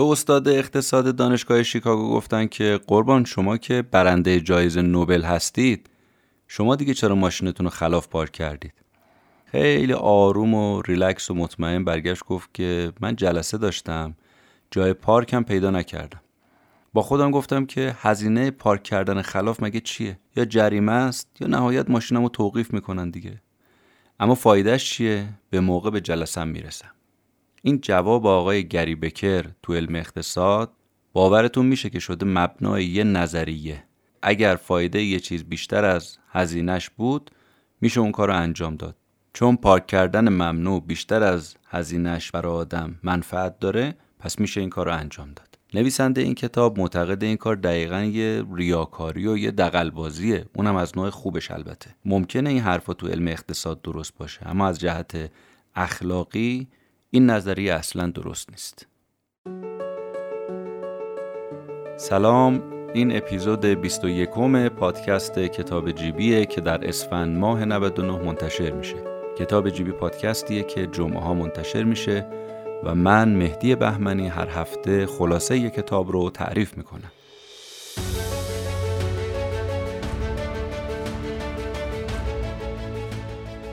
به استاد اقتصاد دانشگاه شیکاگو گفتن که قربان شما که برنده جایزه نوبل هستید، شما دیگه چرا ماشینتون رو خلاف پارک کردید؟ خیلی آروم و ریلکس و مطمئن برگشت گفت که من جلسه داشتم، جای پارک هم پیدا نکردم. با خودم گفتم که هزینه پارک کردن خلاف مگه چیه؟ یا جریمه است یا نهایت ماشینم رو توقیف میکنن دیگه. اما فایدهش چیه؟ به موقع به جلسم میرسم. این جواب آقای گری بکر تو علم اقتصاد باورتون میشه که شده مبنای یه نظریه. اگر فایده یه چیز بیشتر از هزینهش بود میشه اون کارو انجام داد. چون پارک کردن ممنوع بیشتر از هزینهش برای آدم منفعت داره، پس میشه این کارو انجام داد. نویسنده این کتاب معتقد این کار دقیقاً یه ریاکاری و یه دغل‌بازیه، اونم از نوع خوبش. البته ممکنه این حرفا تو علم اقتصاد درست باشه، اما از جهت اخلاقی این نظریه اصلاً درست نیست. سلام، این اپیزود 21 پادکست کتاب جیبیه که در اسفند ماه 99 منتشر میشه. کتاب جیبی پادکستیه که جمعه ها منتشر میشه و من مهدی بهمنی هر هفته خلاصه یک کتاب رو تعریف میکنم.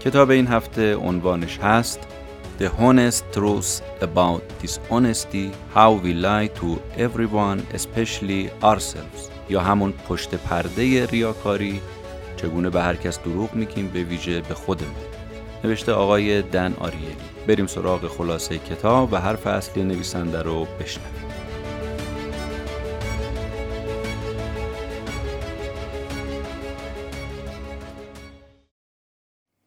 کتاب این هفته عنوانش هست The honest truth about dishonesty, how we lie to everyone, especially ourselves. یا همون پشت پرده ریاکاری، چگونه به هر کس دروغ میگیم، به ویژه به خودمون. نوشته آقای دن آریلی. بریم سراغ خلاصه کتاب و حرف اصلی نویسنده رو بشنویم.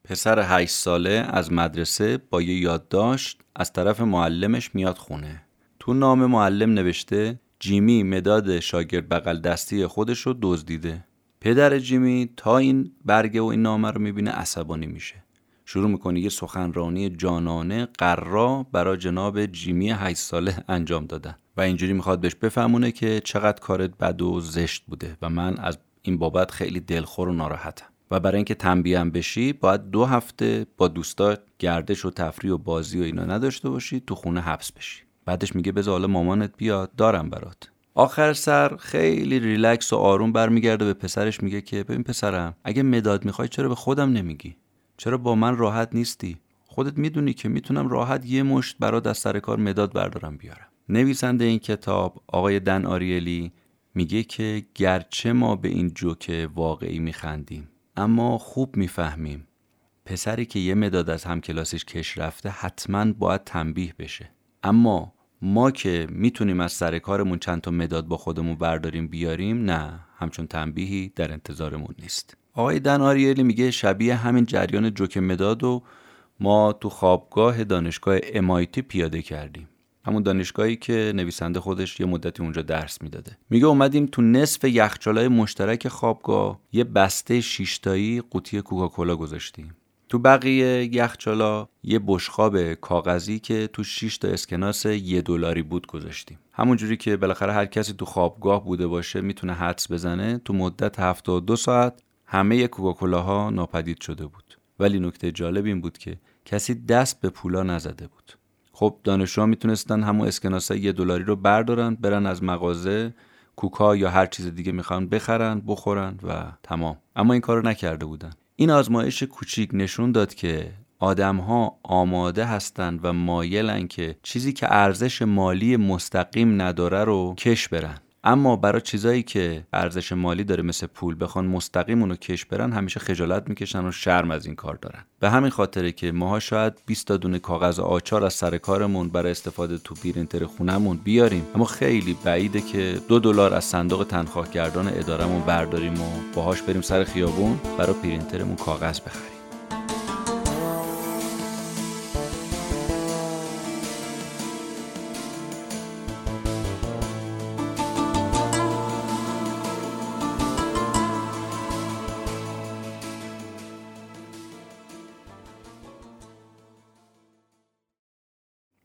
پسر 8 ساله از مدرسه با یه یادداشت از طرف معلمش میاد خونه. تو نام معلم نوشته جیمی مداد شاگرد بغل دستی خودش رو دزدیده. پدر جیمی تا این برگه و این نامه رو میبینه عصبانی میشه. شروع میکنه یه سخنرانی جانانه قرا برای جناب جیمی 8 ساله انجام دادن و اینجوری میخواد بهش بفهمونه که چقدر کارت بد و زشت بوده و من از این بابت خیلی دلخور و ناراحتم و برای اینکه تنبیهم بشی باید 2 هفته با دوستات گردش و تفریح و بازی و اینا نداشته باشی، تو خونه حبس بشی. بعدش میگه بذار حالا مامانت بیاد دارم برات. آخر سر خیلی ریلکس و آروم برمیگرده به پسرش میگه که ببین پسرم، اگه مداد میخوای چرا به خودم نمیگی؟ چرا با من راحت نیستی؟ خودت میدونی که میتونم راحت یه مشت برات از سر کار مداد بردارم بیارم. نویسنده این کتاب آقای دن آریلی میگه که گرچه ما به این جوک واقعی میخندیم، اما خوب میفهمیم پسری که یه مداد از همکلاسیش کش رفته حتما باید تنبیه بشه. اما ما که میتونیم از سر کارمون چند تا مداد با خودمون برداریم بیاریم، نه، همچون تنبیهی در انتظارمون نیست. آقای دن آریلی میگه شبیه همین جریان جوک مداد و ما تو خوابگاه دانشگاه MIT پیاده کردیم. همون دانشگاهی که نویسنده خودش یه مدتی اونجا درس میداده. میگه اومدیم تو نصف یخچالای مشترک خوابگاه یه بسته 6 تایی قوطی کوکاکولا گذاشتیم. تو بقیه یخچالا یه بشقاب کاغذی که تو 6 تا اسکناس $1 بود گذاشتیم. همونجوری که بالاخره هر کسی تو خوابگاه بوده باشه میتونه حدس بزنه تو مدت 72 ساعت همه کوکاکولاها ناپدید شده بود. ولی نکته جالب این بود که کسی دست به پولا نزده بود. خب دانشجوها میتونستن همون اسکناسای $1 رو بردارن، برن از مغازه کوکا یا هر چیز دیگه میخوان بخرن، بخورن و تمام. اما این کارو نکرده بودن. این آزمایش کوچیک نشون داد که آدم‌ها آماده هستن و مایلن که چیزی که ارزش مالی مستقیم نداره رو کش برن، اما برای چیزایی که ارزش مالی داره مثل پول بخوان مستقیم اونو کش برن همیشه خجالت میکشن و شرم از این کار دارن. به همین خاطره که ماها شاید 20 تا دونه کاغذ آچار از سر کارمون برای استفاده تو پرینتر خونمون بیاریم، اما خیلی بعیده که $2 از صندوق تنخواهگردان ادارمون برداریم و باهاش بریم سر خیابون برای پرینترمون کاغذ بخریم.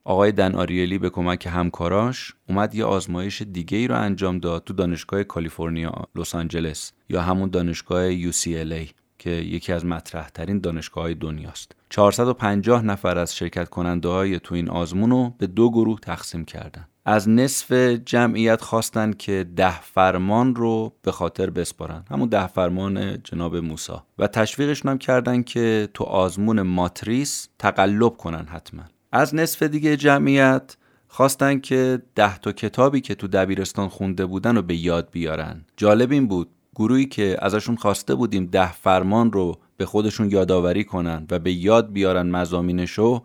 آقای دن آریلی به کمک همکاراش اومد یه آزمایش دیگه‌ای رو انجام داد تو دانشگاه کالیفرنیا لس آنجلس یا همون دانشگاه UCLA که یکی از مطرح‌ترین دانشگاه‌های دنیاست. 450 نفر از شرکت کننده‌های تو این آزمون رو به 2 گروه تقسیم کردن. از نصف جمعیت خواستن که 10 فرمان رو به خاطر بسپارن، همون 10 فرمان جناب موسی، و تشویقشون هم کردن که تو آزمون ماتریس تقلب کنن حتما. از نصف دیگه جمعیت خواستن که 10 تا کتابی که تو دبیرستان خونده بودن رو به یاد بیارن. جالب این بود گروهی که ازشون خواسته بودیم 10 فرمان رو به خودشون یادآوری کنن و به یاد بیارن مضامینشو،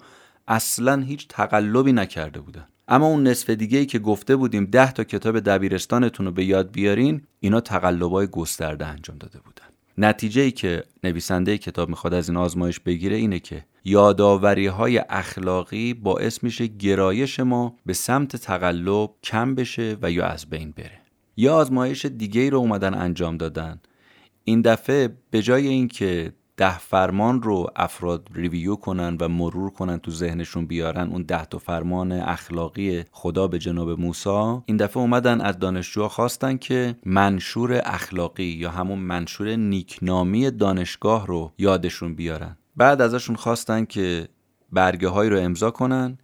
اصلاً هیچ تقلبی نکرده بودن. اما اون نصف دیگه‌ای که گفته بودیم 10 تا کتاب دبیرستانتون رو به یاد بیارین، اینا تقلبای گسترده انجام داده بودن. نتیجه‌ای که نویسنده کتاب می‌خواد از این آزمایش بگیره اینه که یادآوری‌های اخلاقی باعث میشه گرایش ما به سمت تقلب کم بشه و یا از بین بره. یا آزمایش دیگه‌ای رو اومدن انجام دادن. این دفعه به جای اینکه 10 فرمان رو افراد ریویو کنن و مرور کنن، تو ذهنشون بیارن اون 10 تا فرمان اخلاقی خدا به جناب موسی، این دفعه اومدن از دانشجوها خواستن که منشور اخلاقی یا همون منشور نیکنامی دانشگاه رو یادشون بیارن. بعد ازشون خواستن که برگه هایی رو امضا کنن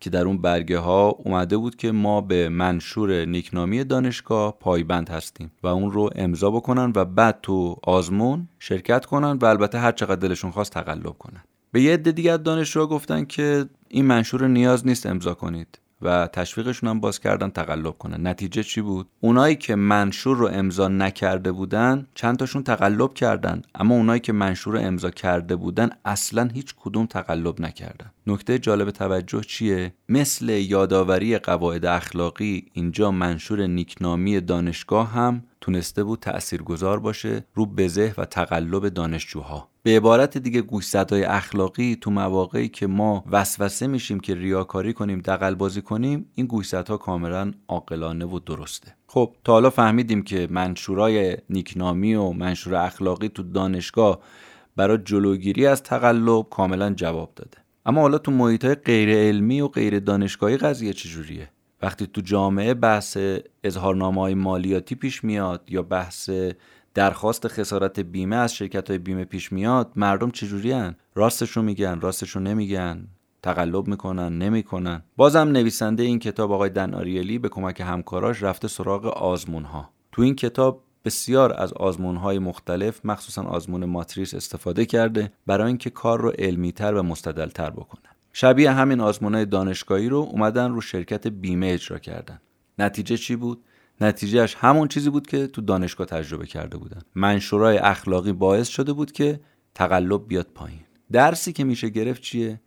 که در اون برگه ها اومده بود که ما به منشور نیکنامی دانشگاه پایبند هستیم و اون رو امضا بکنن و بعد تو آزمون شرکت کنن و البته هر چقدر دلشون خواست تقلب کنن. به یه عده دیگه دانشجوها گفتن که این منشور نیاز نیست امضا کنید و تشویقشون هم باز کردن تقلب کنن. نتیجه چی بود؟ اونایی که منشور رو امضا نکرده بودن چند تاشون تقلب کردن، اما اونایی که منشور رو امضا کرده بودن اصلاً هیچ کدوم تقلب نکردن. نکته جالب توجه چیه؟ مثل یادآوری قواعد اخلاقی، اینجا منشور نیکنامی دانشگاه هم تونسته بود تأثیرگذار باشه رو بزه و تقلب دانشجوها. به عبارت دیگه گوشزدهای اخلاقی تو مواقعی که ما وسوسه میشیم که ریاکاری کنیم، دغل‌بازی کنیم، این گوشزدها کاملا عاقلانه و درسته. خب تا حالا فهمیدیم که منشورای نیکنامی و منشور اخلاقی تو دانشگاه برای جلوگیری از تقلب کاملا جواب داده. اما حالا تو محیط‌های غیر علمی و غیر دانشگاهی قضیه چجوریه؟ وقتی تو جامعه بحث اظهارنامه‌های مالیاتی پیش میاد یا بحث درخواست خسارت بیمه از شرکت‌های بیمه پیش میاد، مردم چجوری ان؟ راستشو میگن، راستشو نمیگن، تقلب میکنن، نمیکنن؟ بازم نویسنده این کتاب آقای دن آریلی به کمک همکاراش رفته سراغ آزمون‌ها. تو این کتاب بسیار از آزمون‌های مختلف، مخصوصاً آزمون ماتریس استفاده کرده برای اینکه کار رو علمی‌تر و مستدل‌تر بکنه. شبیه همین آزمون‌های دانشگاهی رو اومدن رو شرکت بیمه اجرا کردن. نتیجه چی بود؟ نتیجهش همون چیزی بود که تو دانشگاه تجربه کرده بودن. منشورای اخلاقی باعث شده بود که تقلب بیاد پایین. درسی که میشه گرفت چیه؟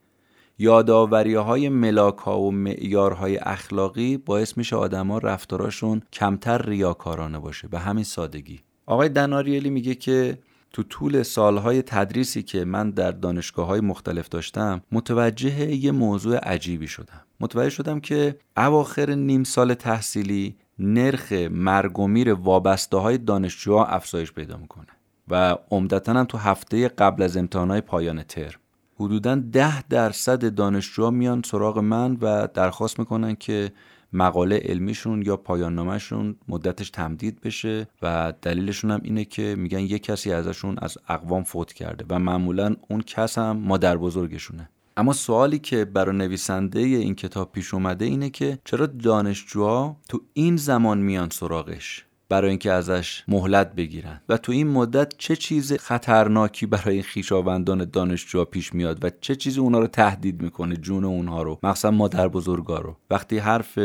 یادآوری‌های ملاک‌ها و معیارهای اخلاقی باعث میشه آدم‌ها رفتاراشون کمتر ریاکارانه باشه، به همین سادگی. آقای دن آریلی میگه که تو طول سالهای تدریسی که من در دانشگاه‌های مختلف داشتم، متوجه یه موضوع عجیبی شدم. متوجه شدم که اواخر نیم سال تحصیلی نرخ مرگ و میر وابسته‌های دانشجوها افزایش پیدا میکنه و عمدتاً هم تو هفته قبل از امتحانات پایان ترم حدوداً 10% دانشجوها میان سراغ من و درخواست میکنن که مقاله علمیشون یا پایان نامه‌شون مدتش تمدید بشه و دلیلشون هم اینه که میگن یک کسی ازشون از اقوام فوت کرده و معمولاً اون کس هم مادر بزرگشونه. اما سوالی که برای نویسنده این کتاب پیش اومده اینه که چرا دانشجوها تو این زمان میان سراغش برای اینکه ازش مهلت بگیرن و تو این مدت چه چیز خطرناکی برای خویشاوندان دانشجوها پیش میاد و چه چیزی اونا رو تهدید میکنه، جون اونها رو، مخصوصا مادر بزرگا رو. وقتی حرف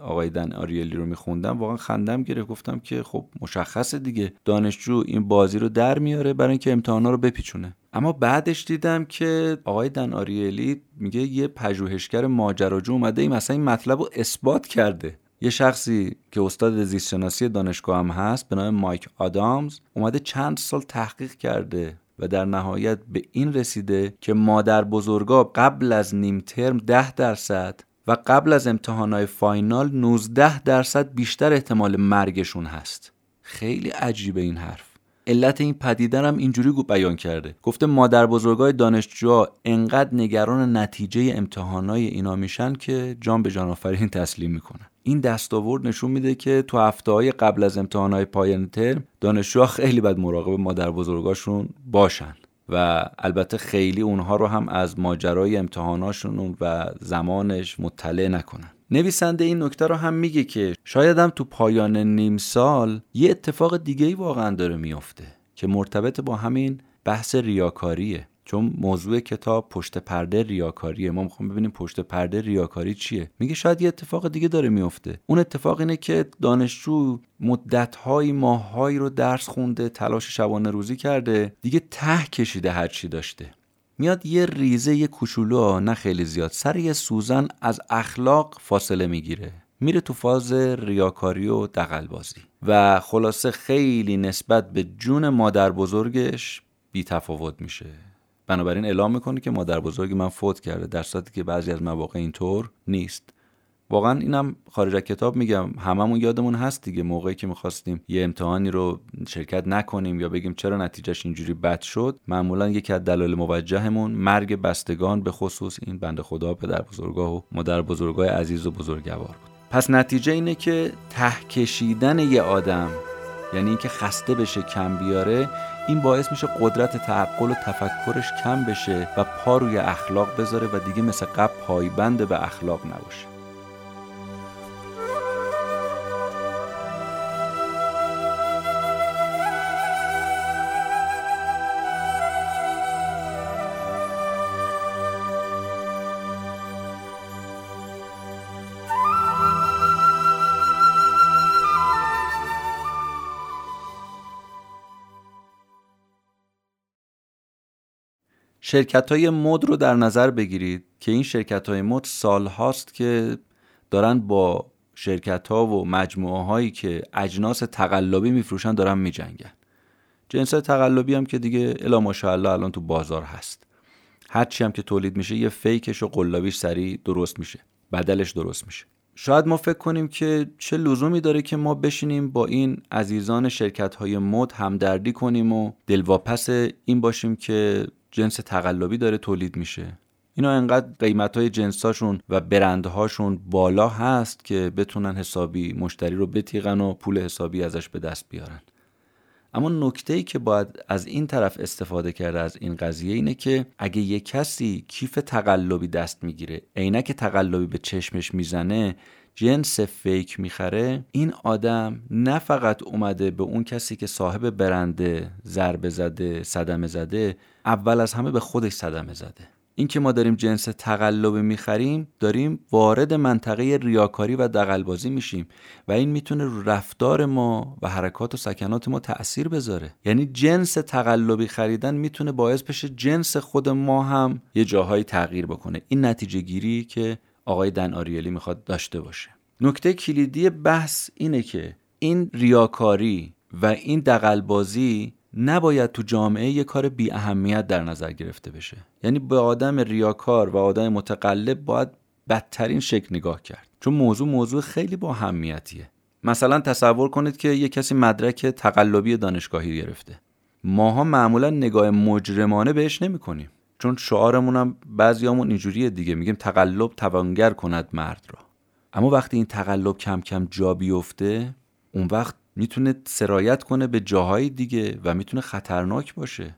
آقای دن آریلی رو میخوندم واقعا خندم گرفت. گفتم که خب مشخصه دیگه، دانشجو این بازی رو در میاره برای اینکه امتحانا رو بپیچونه. اما بعدش دیدم که آقای دن آریلی میگه یه پژوهشگر ماجراجو اومده این مثلا این مطلب رو اثبات کرده. یه شخصی که استاد زیستشناسی دانشگاه هم هست به نام مایک آدامز اومده چند سال تحقیق کرده و در نهایت به این رسیده که مادر بزرگا قبل از نیم ترم 10% و قبل از امتحانات فاینال 19% بیشتر احتمال مرگشون هست. خیلی عجیبه این حرف. علت این پدیده هم اینجوری بیان کرده. گفته مادر بزرگای دانشجوها انقدر نگران نتیجه امتحانای اینا میشن که جان به جانافرین تسلیم میکنن. این دستاورد نشون میده که تو هفته‌های قبل از امتحانات پایان ترم دانشجوها خیلی باید مراقب مادر بزرگاشون باشن و البته خیلی اونها رو هم از ماجرای امتحاناشون و زمانش مطلع نکنن. نویسنده این نکته رو هم میگه که شاید هم تو پایان نیم سال یه اتفاق دیگه‌ای واقعا داره میفته که مرتبط با همین بحث ریاکاریه، چون موضوع کتاب پشت پرده ریاکاریه. ما میخوام ببینیم پشت پرده ریاکاری چیه. میگه شاید یه اتفاق دیگه داره میفته. اون اتفاق اینه که دانشجو مدت‌های ماه‌هایی رو درس خونده، تلاش شبانه روزی کرده، دیگه ته کشیده هر چی داشته، میاد یه ریزه یه کوچولو، نه خیلی زیاد، سر یه سوزن از اخلاق فاصله میگیره، میره تو فاز ریاکاری و دغل‌بازی و خلاصه خیلی نسبت به جون مادر بزرگش بی‌تفاوت میشه. بنابراین اعلام میکنه که مادر بزرگ من فوت کرده، در صورتی که بعضی از مواقع اینطور نیست. واقعا اینم خارج از کتاب میگم، هممون یادمون هست دیگه، موقعی که میخواستیم یه امتحانی رو شرکت نکنیم یا بگیم چرا نتیجهش اینجوری بد شد، معمولا یکی از دلایل موجهمون مرگ بستگان، به خصوص این بنده خدا پدر بزرگا و مادر بزرگای عزیز و بزرگوار بود. پس نتیجه اینه که ته کشیدن یه آدم، یعنی اینکه خسته بشه، کم بیاره، این باعث میشه قدرت تعقل و تفکرش کم بشه و پا روی اخلاق بذاره و دیگه مثل قبل پایبند به اخلاق نباشه. شرکت‌های مد رو در نظر بگیرید که این شرکت‌های مد سال‌هاست که دارن با شرکت‌ها و مجموعه‌هایی که اجناس تقلبی می‌فروشن دارن می‌جنگن. جنس‌های تقلبی هم که دیگه الا ماشاءالله الان تو بازار هست. هر چی هم که تولید میشه یه فیکش و قلابیش سریع درست میشه، بدلش درست میشه. شاید ما فکر کنیم که چه لزومی داره که ما بشینیم با این عزیزان شرکت‌های مد همدردی کنیم و دلواپس این باشیم که جنس تقلبی داره تولید میشه. اینا انقدر قیمت‌های جنساشون و برندهاشون بالا هست که بتونن حسابی مشتری رو بتیغن و پول حسابی ازش به دست بیارن. اما نکته‌ای که باید از این طرف استفاده کرده از این قضیه اینه که اگه یه کسی کیف تقلبی دست میگیره، عینک تقلبی به چشمش میزنه، جنس فیک میخره، این آدم نه فقط اومده به اون کسی که صاحب برنده ضربه زده، صدمه زده، اول از همه به خودش صدمه زده. این که ما داریم جنس تقلبی میخریم، داریم وارد منطقه ریاکاری و دغل‌بازی میشیم و این میتونه رو رفتار ما و حرکات و سکنات ما تأثیر بذاره. یعنی جنس تقلبی خریدن میتونه باعث بشه جنس خود ما هم یه جاهایی تغییر بکنه. این نتیجه گیری که آقای دن آریلی میخواد داشته باشه. نکته کلیدی بحث اینه که این ریاکاری و این دغل‌بازی نباید تو جامعه یه کار بی اهمیت در نظر گرفته بشه. یعنی به آدم ریاکار و آدم متقلب باید بدترین شکل نگاه کرد، چون موضوع خیلی با اهمیتیه. مثلا تصور کنید که یه کسی مدرک تقلبی دانشگاهی گرفته. ماها معمولا نگاه مجرمانه بهش نمی‌کنیم، چون شعارمون هم بعضیامون اینجوریه دیگه، میگیم تقلب توانگر کند مرد را. اما وقتی این تقلب کم کم جا بیفته، اون وقت میتونه سرایت کنه به جاهای دیگه و میتونه خطرناک باشه.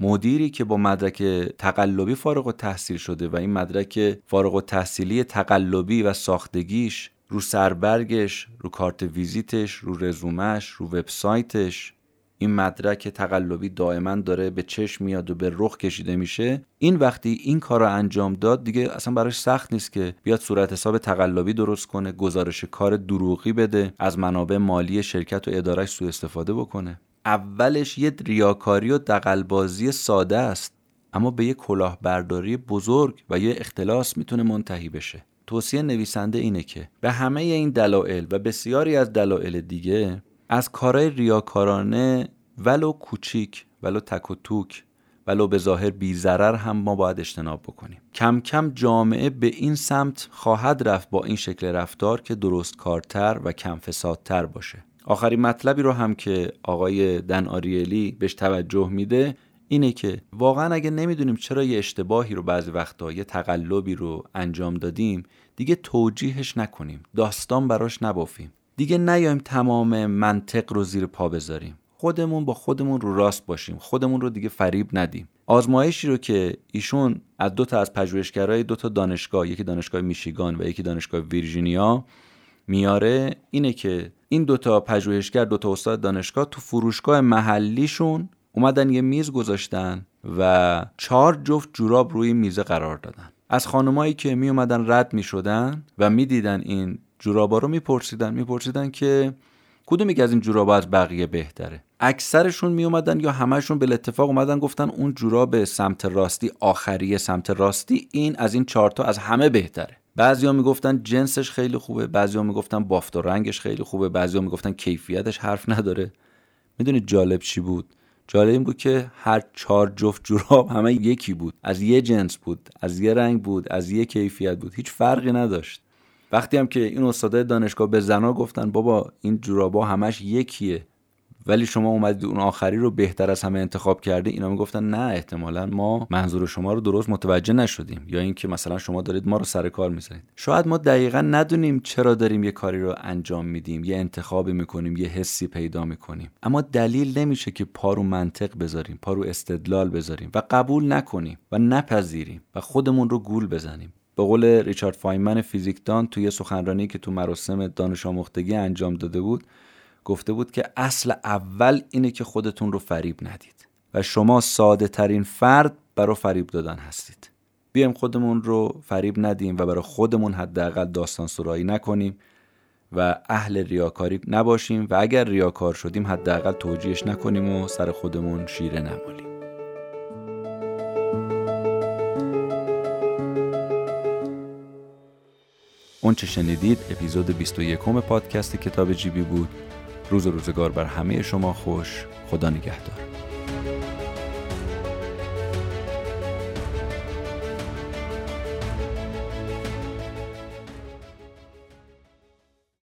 مدیری که با مدرک تقلبی فارغ التحصیل شده و این مدرک فارغ التحصیلی تقلبی و ساختگیش رو سربرگش، رو کارت ویزیتش، رو رزومش، رو وبسایتش این مدرک تقلبی دائما داره به چشم میاد و به رخ کشیده میشه، این وقتی این کار رو انجام داد دیگه اصلا براش سخت نیست که بیاد صورت حساب تقلبی درست کنه، گزارش کار دروغی بده، از منابع مالی شرکت و ادارهش سوء استفاده بکنه. اولش یه ریاکاری و دغل‌بازی ساده است، اما به یه کلاهبرداری بزرگ و یه اختلاس میتونه منتهی بشه. توصیه نویسنده اینه که به همه این دلایل و بسیاری از دلایل دیگه از کارهای ریاکارانه ولو کوچیک، ولو تک و توک، ولو به ظاهر بی ضرر هم ما باید اجتناب بکنیم. کم کم جامعه به این سمت خواهد رفت با این شکل رفتار که درست کارتر و کم فسادتر باشه. آخرین مطلبی رو هم که آقای دن آریلی بهش توجه میده اینه که واقعا اگه نمیدونیم چرا یه اشتباهی رو بعضی وقتا، یه تقلبی رو انجام دادیم، دیگه توجیهش نکنیم، داستان براش نبافیم، دیگه نیایم تمام منطق رو زیر پا بذاریم، خودمون با خودمون رو راست باشیم، خودمون رو دیگه فریب ندیم. آزمایشی رو که ایشون از دو تا از پژوهشگرای دو تا دانشگاه، یکی دانشگاه میشیگان و یکی دانشگاه ویرجینیا میاره، اینه که این دو تا پژوهشگر، دو تا استاد دانشگاه تو فروشگاه محلیشون اومدن یه میز گذاشتن و 4 جفت جوراب روی میز قرار دادن. از خانمایی که می اومدن رد میشدن و میدیدن این جورابا رو میپرسیدن که کدومی از این جورابا از بقیه بهتره. اکثرشون می اومدن یا همه‌شون به اتفاق اومدن گفتن اون جوراب سمت راستی، آخریه سمت راستی، این از این 4 تا از همه بهتره. بعضیا میگفتن جنسش خیلی خوبه، بعضیا میگفتن بافت و رنگش خیلی خوبه، بعضیا میگفتن کیفیتش حرف نداره. میدونید جالب چی بود؟ جالب این بود که هر 4 جفت جوراب همه یکی بود، از یه جنس بود، از یه رنگ بود، از یه کیفیت بود، هیچ فرقی نداشت. وقتی هم که این استادای دانشگاه به زنا گفتن بابا این جورابا همش یکیه ولی شما اومدید اون آخری رو بهتر از همه انتخاب کردی، اینا میگفتن نه احتمالاً ما منظور شما رو درست متوجه نشدیم، یا اینکه مثلا شما دارید ما رو سر کار می‌ذارید. شاید ما دقیقاً ندونیم چرا داریم یه کاری رو انجام میدیم، یه انتخابی می‌کنیم، یه حسی پیدا می‌کنیم، اما دلیل نمیشه که پا رو منطق بذاریم، پا رو استدلال بذاریم و قبول نکنیم و نپذیریم و خودمون رو گول بزنیم. به قول ریچارد فاینمن فیزیکدان توی سخنرانی که تو مراسم دانش آموختگی انجام داده بود گفته بود که اصل اول اینه که خودتون رو فریب ندید و شما ساده ترین فرد برای فریب دادن هستید. بیایم خودمون رو فریب ندیم و برای خودمون حداقل داستان سرایی نکنیم و اهل ریاکاری نباشیم و اگر ریاکار شدیم حداقل توجیهش نکنیم و سر خودمون شیره نمالیم. اون چه شنیدید اپیزود 21 پادکست کتاب جیبی بود. روز و روزگار بر همه شما خوش. خدا نگهدار.